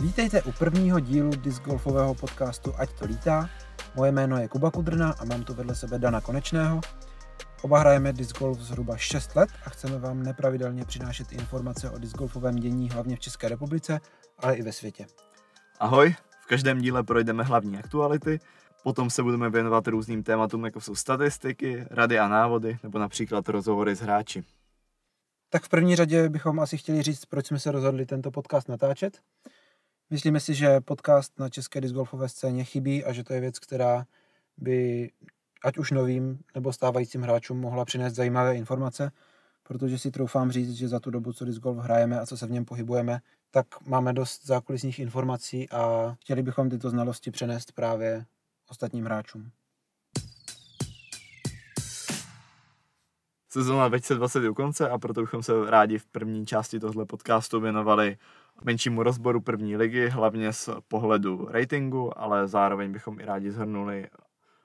Vítejte u prvního dílu discgolfového podcastu Ať to lítá. Moje jméno je Kuba Kudrna a mám tu vedle sebe Dana Konečného. Oba hrajeme discgolf zhruba 6 let a chceme vám nepravidelně přinášet informace o discgolfovém dění hlavně v České republice, ale i ve světě. Ahoj, v každém díle projdeme hlavní aktuality, potom se budeme věnovat různým tématům, jako jsou statistiky, rady a návody, nebo například rozhovory s hráči. Tak v první řadě bychom asi chtěli říct, proč jsme se rozhodli tento podcast natáčet. Myslíme si, že podcast na české discgolfové scéně chybí a že to je věc, která by ať už novým nebo stávajícím hráčům mohla přinést zajímavé informace, protože si troufám říct, že za tu dobu, co discgolf hrajeme a co se v něm pohybujeme, tak máme dost zákulisních informací a chtěli bychom tyto znalosti přenést právě ostatním hráčům. Sezóna 2020 je u konce a proto bychom se rádi v první části tohle podcastu věnovali menšímu rozboru první ligy, hlavně z pohledu ratingu, ale zároveň bychom i rádi shrnuli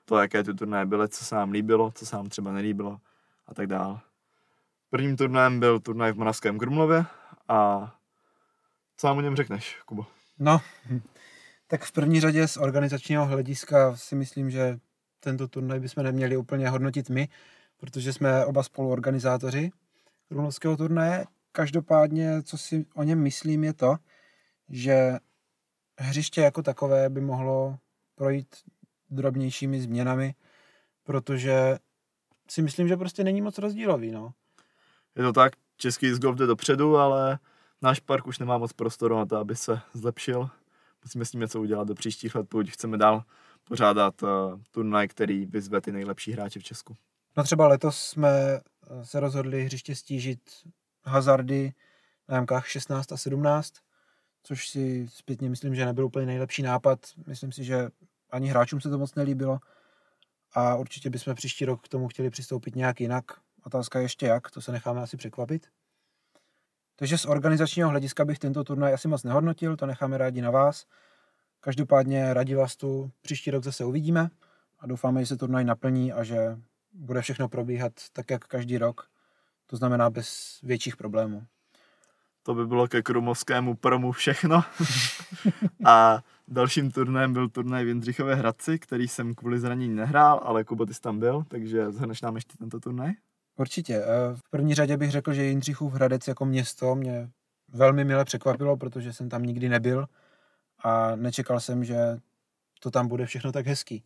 to, jaké tu turnaje byly, co se nám líbilo, co se nám třeba nelíbilo a tak dále. Prvním turnajem byl turnaj v Moravském Krumlově a co nám o něm řekneš, Kubo? No, tak v první řadě z organizačního hlediska si myslím, že tento turnaj bychom neměli úplně hodnotit my, protože jsme oba spoluorganizátoři krumlovského turnaje. Každopádně, co si o něm myslím, je to, že hřiště jako takové by mohlo projít drobnějšími změnami, protože si myslím, že prostě není moc rozdílový. No. Je to tak, český discgolf jde dopředu, ale náš park už nemá moc prostoru na to, aby se zlepšil. Musíme s tím něco udělat do příštích let, pokud chceme dál pořádat turnaj, který vyzve ty nejlepší hráče v Česku. No třeba letos jsme se rozhodli hřiště stížit hazardy na jamkách 16 a 17, což si zpětně myslím, že nebyl úplně nejlepší nápad. Myslím si, že ani hráčům se to moc nelíbilo a určitě bychom příští rok k tomu chtěli přistoupit nějak jinak. Otázka ještě jak, to se necháme asi překvapit. Takže z organizačního hlediska bych tento turnaj asi moc nehodnotil, to necháme rádi na vás. Každopádně rádi vás tu příští rok zase uvidíme a doufáme, že se turnaj naplní a že bude všechno probíhat tak, jak každý rok. To znamená bez větších problémů. To by bylo ke krumlovskému promu všechno. A dalším turnajem byl turnaj v Jindřichově Hradci, který jsem kvůli zranění nehrál, ale Kubo, ty jsi tam byl, takže zhrneš nám ještě tento turnaj? Určitě. V první řadě bych řekl, že Jindřichův Hradec jako město mě velmi mile překvapilo, protože jsem tam nikdy nebyl a nečekal jsem, že to tam bude všechno tak hezký.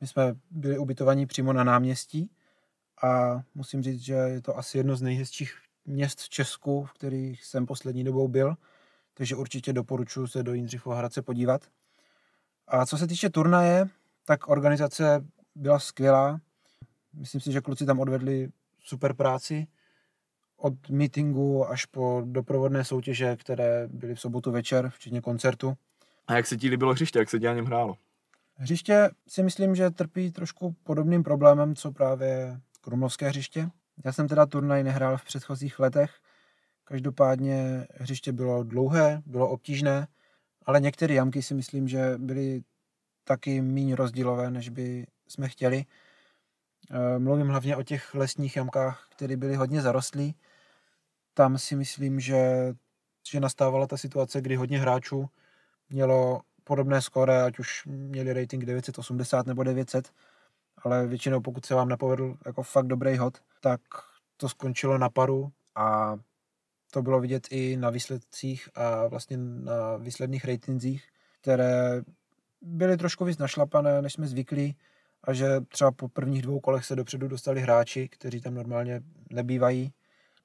My jsme byli ubytovaní přímo na náměstí a musím říct, že je to asi jedno z nejhezčích měst v Česku, v kterých jsem poslední dobou byl, takže určitě doporučuji se do Jindřichova Hradce podívat. A co se týče turnaje, tak organizace byla skvělá. Myslím si, že kluci tam odvedli super práci. Od meetingu až po doprovodné soutěže, které byly v sobotu večer, včetně koncertu. A jak se ti líbilo hřiště, jak se ti na něm hrálo? Hřiště si myslím, že trpí trošku podobným problémem, co právě krumlovské hřiště. Já jsem teda turnaj nehrál v předchozích letech. Každopádně hřiště bylo dlouhé, bylo obtížné, ale některé jamky si myslím, že byly taky méně rozdílové, než by jsme chtěli. Mluvím hlavně o těch lesních jamkách, které byly hodně zarostlý. Tam si myslím, že nastávala ta situace, kdy hodně hráčů mělo podobné skóre, ať už měli rating 980 nebo 900, ale většinou pokud se vám nepovedl jako fakt dobrý hod, tak to skončilo na paru a to bylo vidět i na výsledcích a vlastně na výsledných ratingzích, které byly trošku víc našlapané, než jsme zvyklí a že třeba po prvních dvou kolech se dopředu dostali hráči, kteří tam normálně nebývají,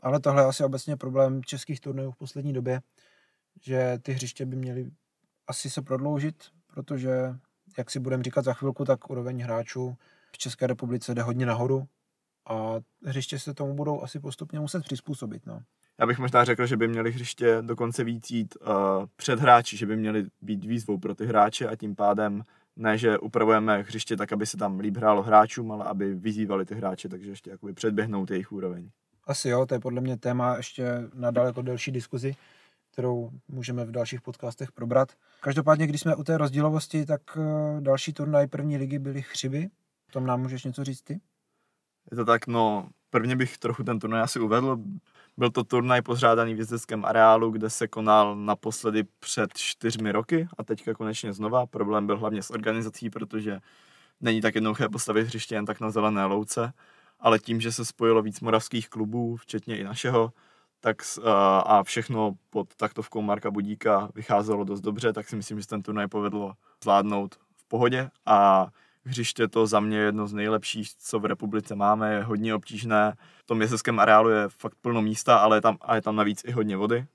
ale tohle je asi obecně problém českých turnajů v poslední době, že ty hřiště by měly asi se prodloužit, protože, jak si budeme říkat za chvilku, tak úroveň hráčů v České republice jde hodně nahoru a hřiště se tomu budou asi postupně muset přizpůsobit. No. Já bych možná řekl, že by měli hřiště dokonce víc jít před hráči, že by měli být výzvou pro ty hráče a tím pádem ne, že upravujeme hřiště tak, aby se tam líp hrálo hráčům, ale aby vyzývali ty hráče, takže ještě jakoby předběhnout jejich úroveň. Asi jo, to je podle mě téma ještě na daleko delší diskuzi, kterou můžeme v dalších podcastech probrat. Každopádně, když jsme u té rozdílovosti, tak další turnaj první ligy byly Chřiby. O tom nám můžeš něco říct ty? Je to tak, no, Prvně bych trochu ten turnaj asi uvedl. Byl to turnaj pořádaný v jezdeckém areálu, kde se konal naposledy před 4 roky a teďka konečně znova. Problém byl hlavně s organizací, protože není tak jednoduché postavit hřiště jen tak na zelené louce, ale tím, že se spojilo víc moravských klubů, včetně i našeho, tak a všechno pod taktovkou Marka Budíka vycházelo dost dobře, tak si myslím, že ten turnaj povedlo zvládnout v pohodě a hřiště to za mě je jedno z nejlepších, co v republice máme, je hodně obtížné. V tom jezeckém areálu je fakt plno místa, ale je tam navíc i hodně vody.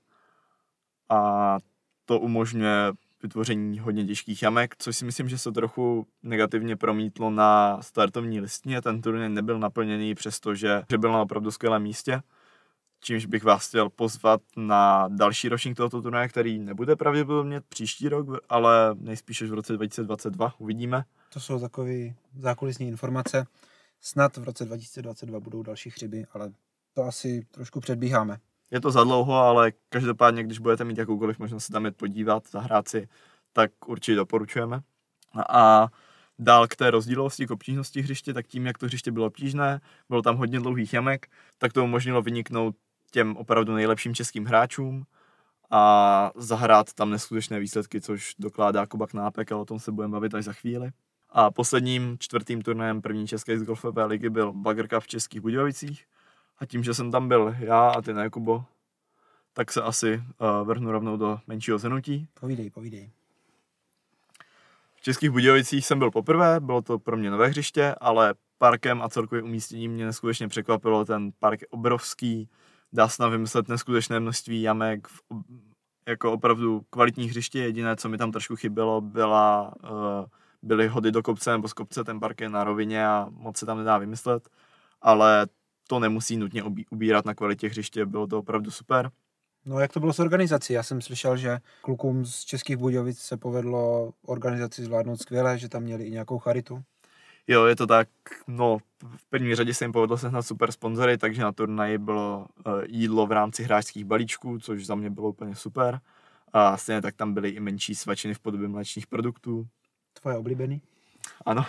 A to umožňuje vytvoření hodně těžkých jamek, což si myslím, že se trochu negativně promítlo na startovní listině. Ten turnaj nebyl naplněný, přestože byl na opravdu skvělém místě. Čímž bych vás chtěl pozvat na další ročník tohoto turnaje, který nebude pravděpodobně příští rok, ale nejspíše v roce 2022 uvidíme. To jsou takové zákulisní informace. Snad v roce 2022 budou další Chřiby, ale to asi trošku předbíháme. Je to zadlouho, ale každopádně, když budete mít jakoukoliv možnost se tam jít podívat, zahrát si, tak určitě doporučujeme. A dál k té rozdílovosti, k obtížnosti hřiště, tak tím, jak to hřiště bylo obtížné, bylo tam hodně dlouhých jamek, tak to umožnilo vyniknout těm opravdu nejlepším českým hráčům a zahrát tam neskutečné výsledky, což dokládá Kuba Knápek, ale o tom se budeme bavit až za chvíli. A posledním 4. turnajem 1. české discgolfové ligy byl Bagrka v Českých Budějovicích a tím, že jsem tam byl já a ty ne, Kubo, tak se asi vrhnu rovnou do menšího zhrnutí. Povídej. V Českých Budějovicích jsem byl poprvé, bylo to pro mě nové hřiště, ale parkem a celkově umístěním mě neskutečně překvapilo. Ten park je obrovský, dá se tam vymyslet neskutečné množství jamek, jako opravdu kvalitní hřiště. Jediné, co mi tam trošku chybělo, byly hody do kopce nebo z kopce, ten park je na rovině a moc se tam nedá vymyslet, ale to nemusí nutně ubírat na kvalitě hřiště, bylo to opravdu super. No jak to bylo s organizací? Já jsem slyšel, že klukům z Českých Budějovic se povedlo organizaci zvládnout skvěle, že tam měli i nějakou charitu. Jo, je to tak, no v první řadě se jim povedlo sehnat super sponzory, takže na turnaji bylo jídlo v rámci hráčských balíčků, což za mě bylo úplně super. A stejně tak tam byly i menší svačiny v podobě mléčných produktů. Tvoje oblíbený? Ano.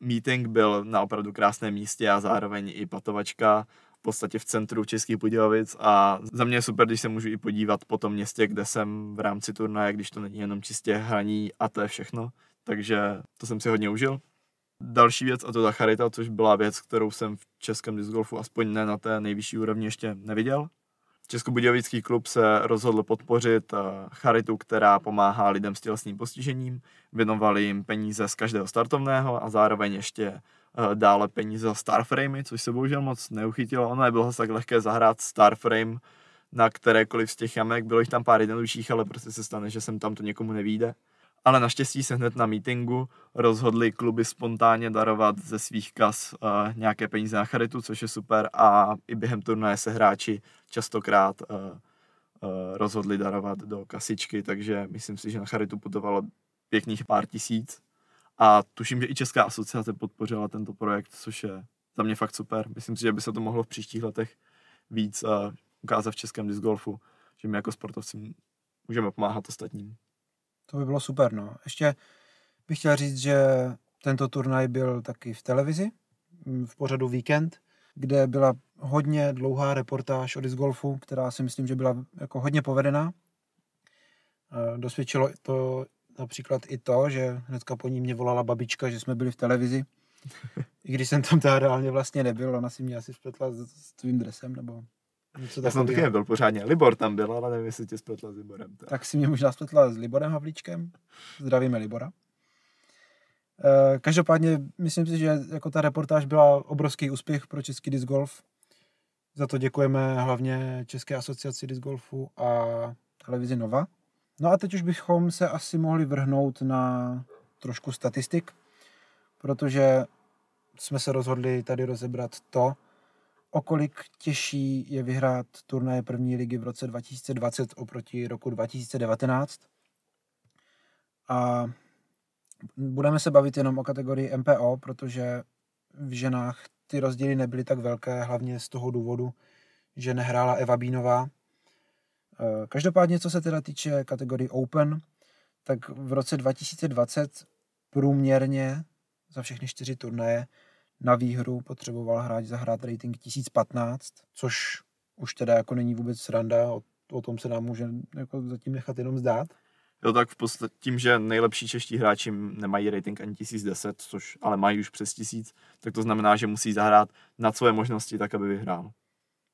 Meeting byl na opravdu krásném místě a zároveň i patovačka v podstatě v centru Českých Budějovic a za mě je super, když se můžu i podívat po tom městě, kde jsem v rámci turnaje, když to není jenom čistě hraní a to je všechno. Takže to jsem si hodně užil. Další věc, a to ta charita, což byla věc, kterou jsem v českém discgolfu aspoň ne na té nejvyšší úrovni ještě neviděl. Českobudějovický klub se rozhodl podpořit charitu, která pomáhá lidem s tělesným postižením. Věnovali jim peníze z každého startovného a zároveň ještě dále peníze za Starframey, což se bohužel moc neuchytilo. Ono nebylo tak lehké zahrát Starframe na kterékoliv z těch jamek. Bylo jich tam pár jednodušších, ale prostě se stane, že sem tam to někomu nevyjde. Ale naštěstí se hned na meetingu rozhodli kluby spontánně darovat ze svých kas nějaké peníze na charitu, což je super a i během turnaje se hráči častokrát rozhodli darovat do kasičky, takže myslím si, že na charitu putovalo pěkných pár tisíc a tuším, že i Česká asociace podpořila tento projekt, což je za mě fakt super. Myslím si, že by se to mohlo v příštích letech víc ukázat v českém discgolfu, že my jako sportovci můžeme pomáhat ostatním. To by bylo super, no. Ještě bych chtěl říct, že tento turnaj byl taky v televizi, v pořadu Víkend, kde byla hodně dlouhá reportáž o discgolfu, která si myslím, že byla jako hodně povedená. Dosvědčilo to například i to, že hnedka po ní mě volala babička, že jsme byli v televizi, i když jsem tam teda reálně vlastně nebyl, ona si mě asi spletla s tvým dresem, nebo... Já jsem taky nebyl pořádně. Libor tam byl, ale nevím, jestli tě spletla s Liborem. Tak. Tak si mě možná spletla s Liborem Havlíčkem. Zdravíme Libora. Každopádně myslím si, že jako ta reportáž byla obrovský úspěch pro český discgolf. Za to děkujeme hlavně České asociaci discgolfu a televizi Nova. No a teď už bychom se asi mohli vrhnout na trošku statistik, protože jsme se rozhodli tady rozebrat to, o kolik těžší je vyhrát turnaje první ligy v roce 2020 oproti roku 2019. A budeme se bavit jenom o kategorii MPO, protože v ženách ty rozdíly nebyly tak velké, hlavně z toho důvodu, že nehrála Eva Bínová. Každopádně, co se teda týče kategorii Open, tak v roce 2020 průměrně za všechny 4 turnaje na výhru potřeboval hráč zahrát rating 1015, což už teda jako není vůbec sranda, o tom se nám může jako zatím nechat jenom zdát. Jo, tak v podstatě tím, že nejlepší čeští hráči nemají rating ani 1010, což ale mají už přes 1000, tak to znamená, že musí zahrát nad svoje možnosti tak, aby vyhrál.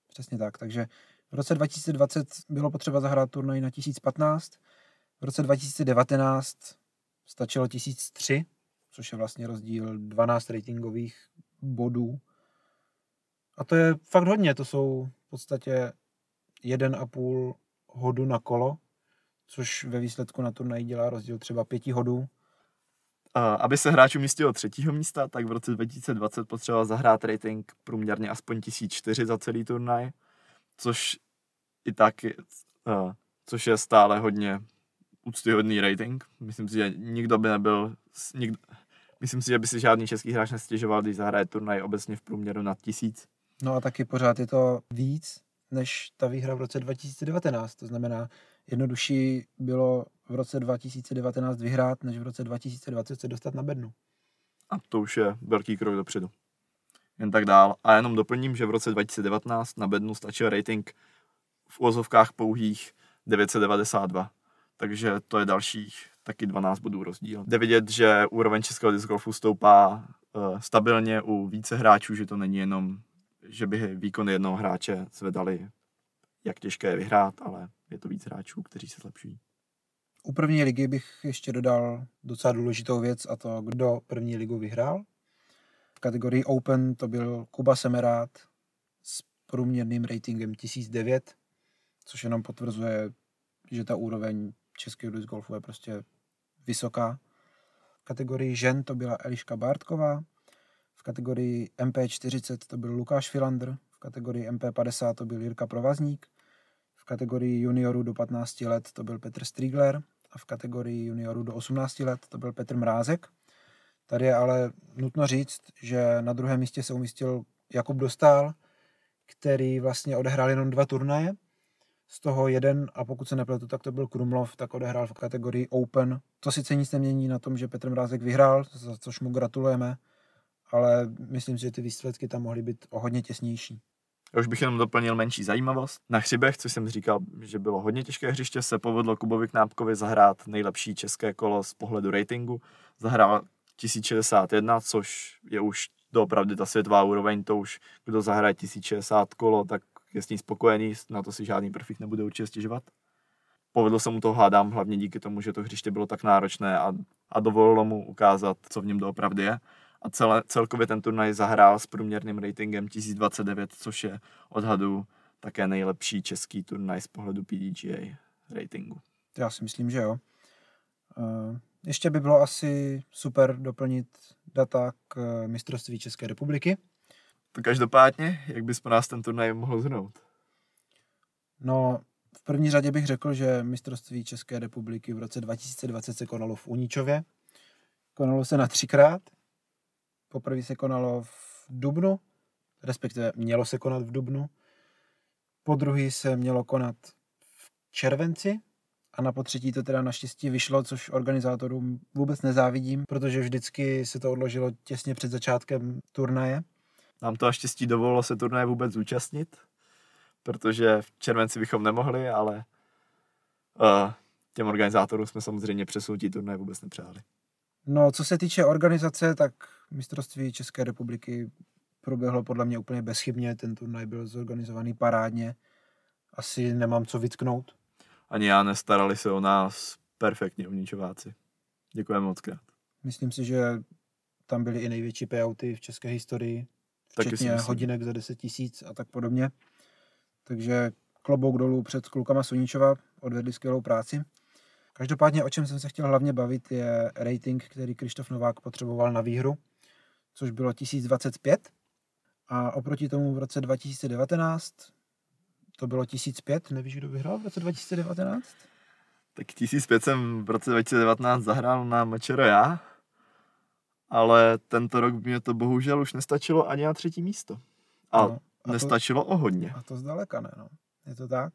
Přesně tak, takže v roce 2020 bylo potřeba zahrát turnaj na 1015, v roce 2019 stačilo 1003, což je vlastně rozdíl 12 ratingových bodů. A to je fakt hodně, to jsou v podstatě 1,5 hodu na kolo, což ve výsledku na turnaji dělá rozdíl třeba 5 hodů. Aby se hráč umístil od 3. místa, tak v roce 2020 potřeboval zahrát rating průměrně aspoň 1004 za celý turnaj, což je stále hodně úctyhodný rating. Myslím si, že by si žádný český hráč nestěžoval, když zahraje turnaj obecně v průměru nad 1000. No a taky pořád je to víc než ta výhra v roce 2019. To znamená, jednodušší bylo v roce 2019 vyhrát, než v roce 2020 se dostat na bednu. A to už je velký krok dopředu. Jen tak dál. A jenom doplním, že v roce 2019 na bednu stačil rating v úvozovkách pouhých 992. Takže to je dalších taky 12 bodů rozdíl. Jde vidět, že úroveň českého discgolfu stoupá stabilně u více hráčů, že to není jenom, že by výkon jednoho hráče zvedali, jak těžké je vyhrát, ale je to víc hráčů, kteří se zlepšují. U první ligy bych ještě dodal docela důležitou věc, a to kdo první ligu vyhrál. V kategorii Open to byl Kuba Semerát s průměrným ratingem 1009, což jenom potvrzuje, že ta úroveň českého discgolfu je prostě vysoká. V kategorii žen to byla Eliška Bártková, v kategorii MP40 to byl Lukáš Filander, v kategorii MP50 to byl Jirka Provázník, v kategorii juniorů do 15 let to byl Petr Strigler a v kategorii juniorů do 18 let to byl Petr Mrázek. Tady je ale nutno říct, že na druhém místě se umístil Jakub Dostál, který vlastně odehrál jenom 2 turnaje. Z toho jeden, a pokud se nepletu, tak to byl Krumlov, tak odehrál v kategorii Open. To sice nic nemění na tom, že Petr Mrázek vyhrál, za což mu gratulujeme, ale myslím si, že ty výsledky tam mohly být o hodně těsnější. Já už bych jenom doplnil menší zajímavost. Na Chřibech, což jsem říkal, že bylo hodně těžké hřiště, se povedlo Kubovi Knápkovi zahrát nejlepší české kolo z pohledu ratingu. Zahrál 1061, což je už doopravdy ta světová úroveň, to už kdo zahraje 1060 kolo, tak je s ní spokojený, na to si žádný profik nebude určitě stěžovat. Povedlo se mu to, hádám, hlavně díky tomu, že to hřiště bylo tak náročné a dovolilo mu ukázat, co v něm doopravdy je. A celkově ten turnaj zahrál s průměrným ratingem 1029, což je odhadu také nejlepší český turnaj z pohledu PDGA ratingu. Já si myslím, že jo. Ještě by bylo asi super doplnit data k mistrovství České republiky. To každopádně, jak bys po nás ten turnaj mohl zhrnout? No, v první řadě bych řekl, že mistrovství České republiky v roce 2020 se konalo v Uníčově. Konalo se na 3x. Poprvé se konalo v dubnu, respektive mělo se konat v dubnu. Podruhé se mělo konat v červenci. A na potřetí to teda naštěstí vyšlo, což organizátorům vůbec nezávidím, protože vždycky se to odložilo těsně před začátkem turnaje. Nám to naštěstí dovolilo se turnaje vůbec zúčastnit, protože v červenci bychom nemohli, ale těm organizátorům jsme samozřejmě přesunutí turnaje vůbec nepřáli. No, co se týče organizace, tak mistrovství České republiky proběhlo podle mě úplně bezchybně. Ten turnaj byl zorganizovaný parádně. Asi nemám co vytknout. Ani já, nestarali se o nás perfektně Uníčováci. Děkujeme moc krát. Myslím si, že tam byly i největší payouty v české historii, včetně hodinek za 10 000 a tak podobně. Takže klobouk dolů před klukama z Uníčova, odvedli skvělou práci. Každopádně, o čem jsem se chtěl hlavně bavit, je rating, který Kristof Novák potřeboval na výhru, což bylo 1025. A oproti tomu v roce 2019 to bylo 1005, nevíš, kdo vyhrál v roce 2019? Tak 1005 jsem v roce 2019 zahrál na Mačero já, ale tento rok mě to bohužel už nestačilo ani na 3. místo. A nestačilo to, o hodně. A to zdaleka ne, no. Je to tak.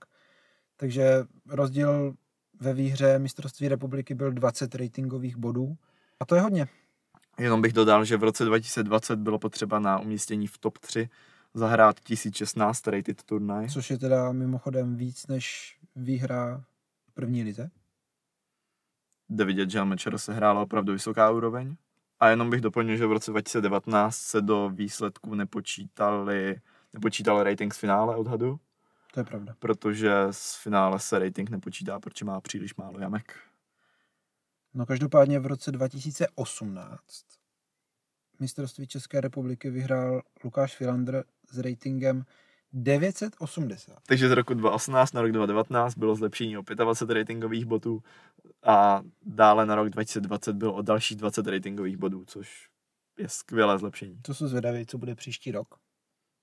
Takže rozdíl ve výhře mistrovství republiky byl 20 ratingových bodů a to je hodně. Jenom bych dodal, že v roce 2020 bylo potřeba na umístění v top 3 zahrát 1016 rated turnaj. Což je teda mimochodem víc než výhra první lize. Jde vidět, že amačera se hrála opravdu vysoká úroveň. A jenom bych doplnil, že v roce 2019 se do výsledků nepočítal rating z finále odhadu. To je pravda. Protože z finále se rating nepočítá, protože má příliš málo jamek. No každopádně v roce 2018 mistrovství České republiky vyhrál Lukáš Filander s ratingem 980. Takže z roku 2018 na rok 2019 bylo zlepšení o 25 ratingových bodů a dále na rok 2020 bylo o dalších 20 ratingových bodů, což je skvělé zlepšení. To jsou zvědaví, co bude příští rok.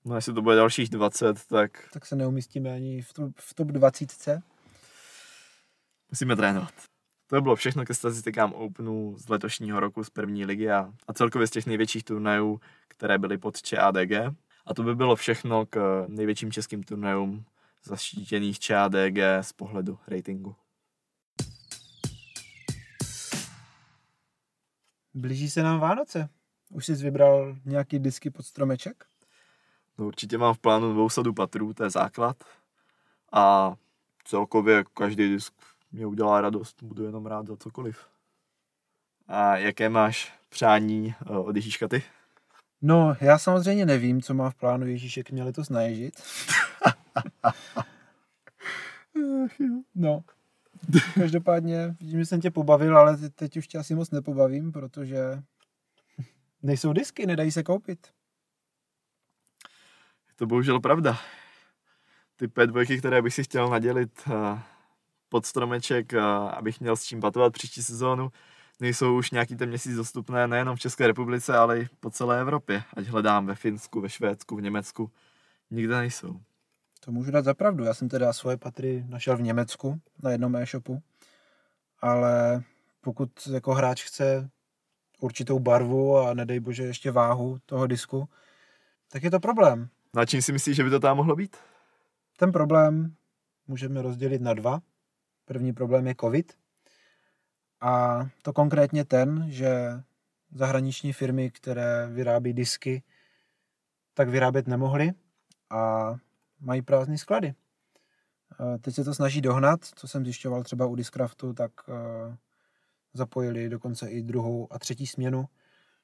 No jestli to bude dalších 20, tak... Tak se neumístíme ani v top 20. Musíme trénovat. To bylo všechno ke statistikám Openu z letošního roku z první ligy a celkově z těch největších turnajů, které byly pod ČADG. A to by bylo všechno k největším českým turnajům zaštítěných ČADG z pohledu ratingu. Blíží se nám Vánoce. Už jsi vybral nějaký disky pod stromeček? No, určitě mám v plánu 200 patrů, to je základ. A celkově každý disk mě udělá radost, budu jenom rád za cokoliv. A jaké máš přání od Ježíška ty? No, já samozřejmě nevím, co má v plánu Ježíšek, mě letos naježit. No, každopádně, vidím, že jsem tě pobavil, ale teď už tě asi moc nepobavím, protože nejsou disky, nedají se koupit. Je to bohužel pravda. Ty P2, které bych si chtěl nadělit pod stromeček, abych měl s čím patovat příští sezónu, nejsou už nějaký ten měsíc dostupné nejenom v České republice, ale i po celé Evropě. Ať hledám ve Finsku, ve Švédsku, v Německu, nikde nejsou. To můžu dát za pravdu. Já jsem teda svoje patry našel v Německu na jednom e-shopu, ale pokud jako hráč chce určitou barvu a nedej bože ještě váhu toho disku, tak je to problém. Na čím si myslíš, že by to tam mohlo být? Ten problém můžeme rozdělit na dva. První problém je COVID. A to konkrétně ten, že zahraniční firmy, které vyrábí disky, tak vyrábět nemohly a mají prázdné sklady. Teď se to snaží dohnat, co jsem zjišťoval třeba u Discraftu, tak zapojili dokonce i druhou a třetí směnu,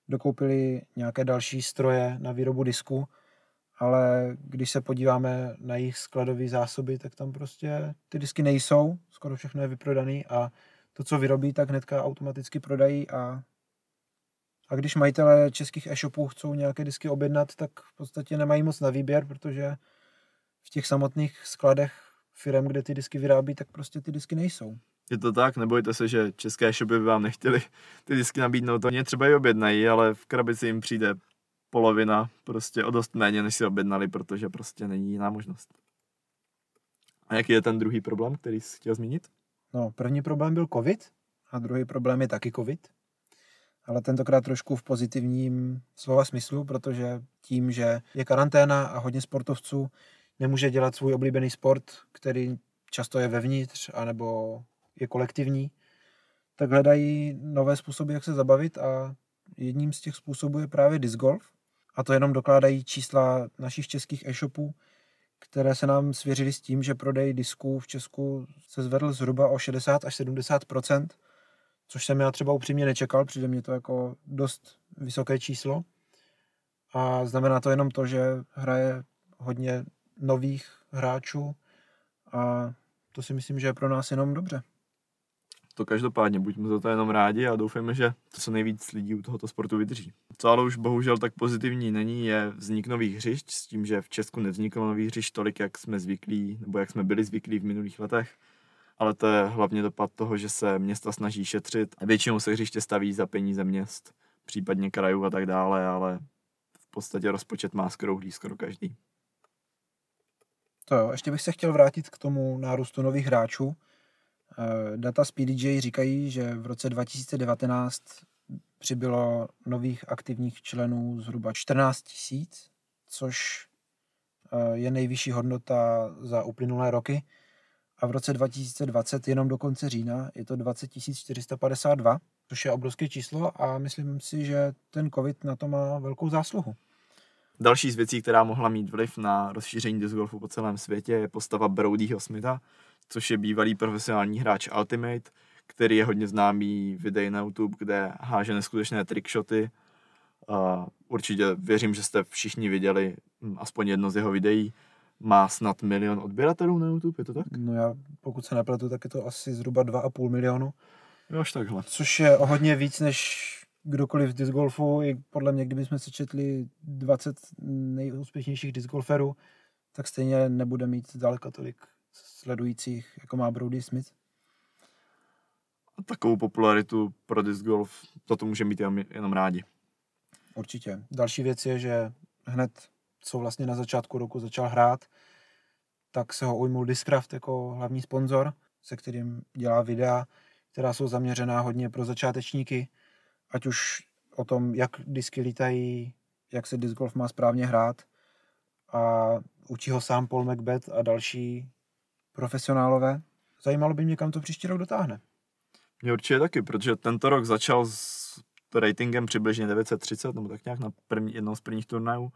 dokoupili nějaké další stroje na výrobu disku, ale když se podíváme na jejich skladové zásoby, tak tam prostě ty disky nejsou, skoro všechno je vyprodané a to, co vyrobí, tak hnedka automaticky prodají a když majitelé českých e-shopů chcou nějaké disky objednat, tak v podstatě nemají moc na výběr, protože v těch samotných skladech firem, kde ty disky vyrábí, tak prostě ty disky nejsou. Je to tak? Nebojte se, že české e-shopy by vám nechtěli ty disky nabídnout. Oni třeba i objednají, ale v krabici jim přijde polovina, prostě o dost méně, než si objednali, protože prostě není jiná možnost. A jaký je ten druhý problém, který jsi chtěl zmínit? No, první problém byl COVID a druhý problém je taky COVID, ale tentokrát trošku v pozitivním slova smyslu, protože tím, že je karanténa a hodně sportovců nemůže dělat svůj oblíbený sport, který často je vevnitř anebo je kolektivní, tak hledají nové způsoby, jak se zabavit a jedním z těch způsobů je právě disc golf a to jenom dokládají čísla našich českých e-shopů, které se nám svěřily s tím, že prodej disků v Česku se zvedl zhruba o 60 až 70%, což jsem já třeba upřímně nečekal, přijde mě to jako dost vysoké číslo. A znamená to jenom to, že hraje hodně nových hráčů a to si myslím, že je pro nás jenom dobře. To každopádně, buďme za to jenom rádi a doufejme, že to co nejvíc lidí u tohoto sportu vydrží. Co ale už bohužel tak pozitivní není, je vznik nových hřišť, s tím, že v Česku nevzniklo nových hřišť tolik, jak jsme zvyklí, nebo jak jsme byli zvyklí v minulých letech, ale to je hlavně dopad toho, že se města snaží šetřit a většinou se hřiště staví za peníze měst, případně krajů a tak dále, ale v podstatě rozpočet má skrouhlý skoro každý. To jo, ještě bych se chtěl vrátit k tomu nárůstu nových hráčů. Data z PDGA říkají, že v roce 2019 přibylo nových aktivních členů zhruba 14 000, což je nejvyšší hodnota za uplynulé roky a v roce 2020 jenom do konce října je to 20 452, což je obrovské číslo a myslím si, že ten covid na to má velkou zásluhu. Další z věcí, která mohla mít vliv na rozšíření discgolfu po celém světě, je postava Brodyho Smitha, což je bývalý profesionální hráč Ultimate, který je hodně známý videí na YouTube, kde háže neskutečné trickshoty. Určitě věřím, že jste všichni viděli aspoň jedno z jeho videí. Má snad 1 milion odběratelů na YouTube, je to tak? No já, pokud se nepletu, tak je to asi zhruba 2,5 milionu. Jo, až takhle. Což je o hodně víc než kdokoliv z discgolfu. Podle mě, kdybychom sečetli 20 nejúspěšnějších discgolferů, tak stejně nebude mít zdaleka tolik sledujících, jako má Brody Smith. A takovou popularitu pro discgolf za to může mít jenom rádi. Určitě. Další věc je, že hned, co vlastně na začátku roku začal hrát, tak se ho ujmul Discraft jako hlavní sponzor, se kterým dělá videa, která jsou zaměřená hodně pro začátečníky, ať už o tom, jak disky lítají, jak se discgolf má správně hrát, a učí ho sám Paul McBeth a další profesionálové. Zajímalo by mě, kam to příští rok dotáhne. Mě určitě taky, protože tento rok začal s ratingem přibližně 930, nebo tak nějak na jednou z prvních turnajů,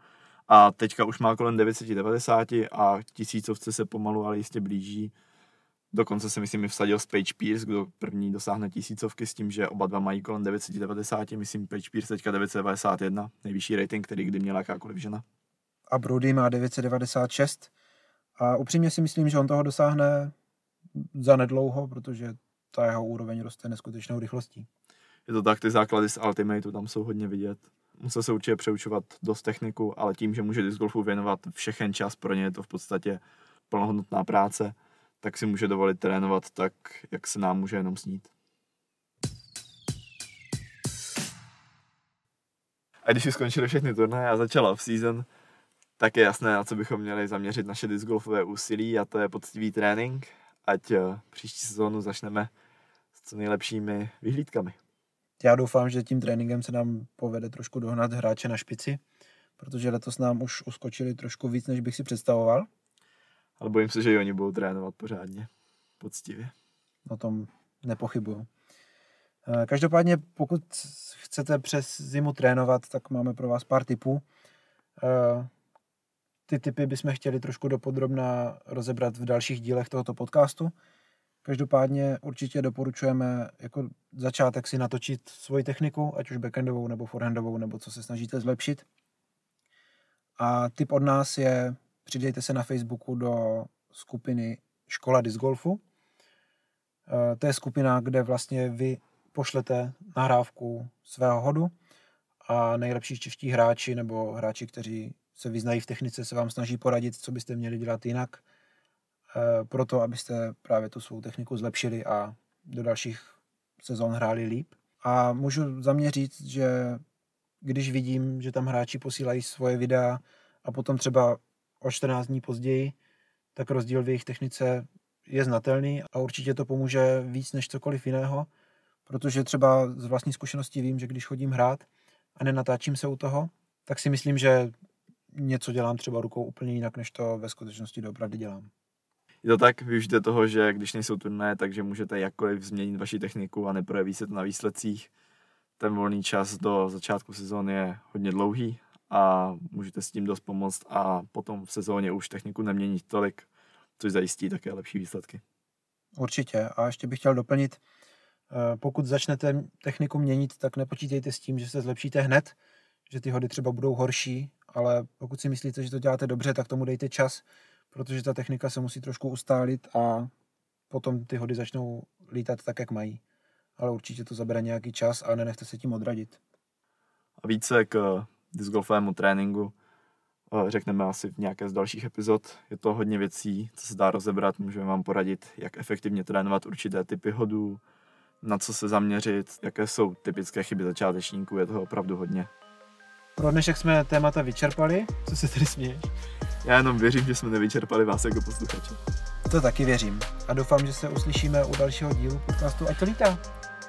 a teďka už má kolem 990 a tisícovce se pomalu, ale jistě blíží. Dokonce se myslím, že vsadil s Paige Pierce, kdo první dosáhne tisícovky, s tím, že oba dva mají kolem 990, myslím Paige Pierce teďka 991, nejvyšší rating, který kdy měla jakákoliv žena. A Brody má 996 a upřímně si myslím, že on toho dosáhne zanedlouho, protože ta jeho úroveň roste neskutečnou rychlostí. Je to tak, ty základy z Ultimateu tam jsou hodně vidět. Musel se určitě přeučovat dost techniku, ale tím, že může discgolfu věnovat všechen čas, pro ně je to v podstatě plnohodnotná práce, tak si může dovolit trénovat tak, jak se nám může jenom snít. A když si skončili všechny turnaje a začala off-season, tak je jasné, na co bychom měli zaměřit naše discgolfové úsilí, a to je poctivý trénink, ať příští sezónu začneme s co nejlepšími vyhlídkami. Já doufám, že tím tréninkem se nám povede trošku dohnat hráče na špici, protože letos nám už uskočili trošku víc, než bych si představoval. Ale bojím se, že i oni budou trénovat pořádně, poctivě. O tom nepochybuju. Každopádně, pokud chcete přes zimu trénovat, tak máme pro vás pár tipů. Ty tipy bychom chtěli trošku dopodrobna rozebrat v dalších dílech tohoto podcastu. Každopádně určitě doporučujeme jako začátek si natočit svoji techniku, ať už backhandovou nebo forehandovou, nebo co se snažíte zlepšit. A tip od nás je, přidejte se na Facebooku do skupiny Škola discgolfu. To je skupina, kde vlastně vy pošlete nahrávku svého hodu a nejlepší čeští hráči nebo hráči, kteří se vyznají v technice, se vám snaží poradit, co byste měli dělat jinak, proto, abyste právě tu svou techniku zlepšili a do dalších sezon hráli líp. A můžu za mě říct, že když vidím, že tam hráči posílají svoje videa a potom třeba o 14 dní později, tak rozdíl v jejich technice je znatelný a určitě to pomůže víc než cokoliv jiného, protože třeba z vlastní zkušenosti vím, že když chodím hrát a nenatáčím se u toho, tak si myslím, že něco dělám třeba rukou úplně jinak, než to ve skutečnosti doopravdy dělám. Je to tak, využijte toho, že když nejsou turnaje, takže můžete jakkoliv změnit vaši techniku a neprojeví se to na výsledcích. Ten volný čas do začátku sezóny je hodně dlouhý a můžete s tím dost pomoct a potom v sezóně už techniku neměnit tolik, což zajistí také lepší výsledky. Určitě. A ještě bych chtěl doplnit, pokud začnete techniku měnit, tak nepočítejte s tím, že se zlepšíte hned, že ty hody třeba budou horší, ale pokud si myslíte, že to děláte dobře, tak tomu dejte čas, protože ta technika se musí trošku ustálit a potom ty hody začnou lítat tak, jak mají. Ale určitě to zabere nějaký čas a nenechte se tím odradit. A více k discgolfovému tréninku řekneme asi v nějaké z dalších epizod. Je to hodně věcí, co se dá rozebrat. Můžeme vám poradit, jak efektivně trénovat určité typy hodů, na co se zaměřit, jaké jsou typické chyby začátečníků. Je toho opravdu hodně. Pro dnešek jsme témata vyčerpali. Co se tedy směješ? Já jenom věřím, že jsme nevyčerpali vás jako posluchače. To taky věřím. A doufám, že se uslyšíme u dalšího dílu podcastu Ať to lítá.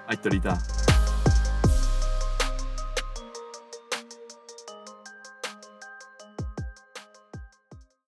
Ať to lítá.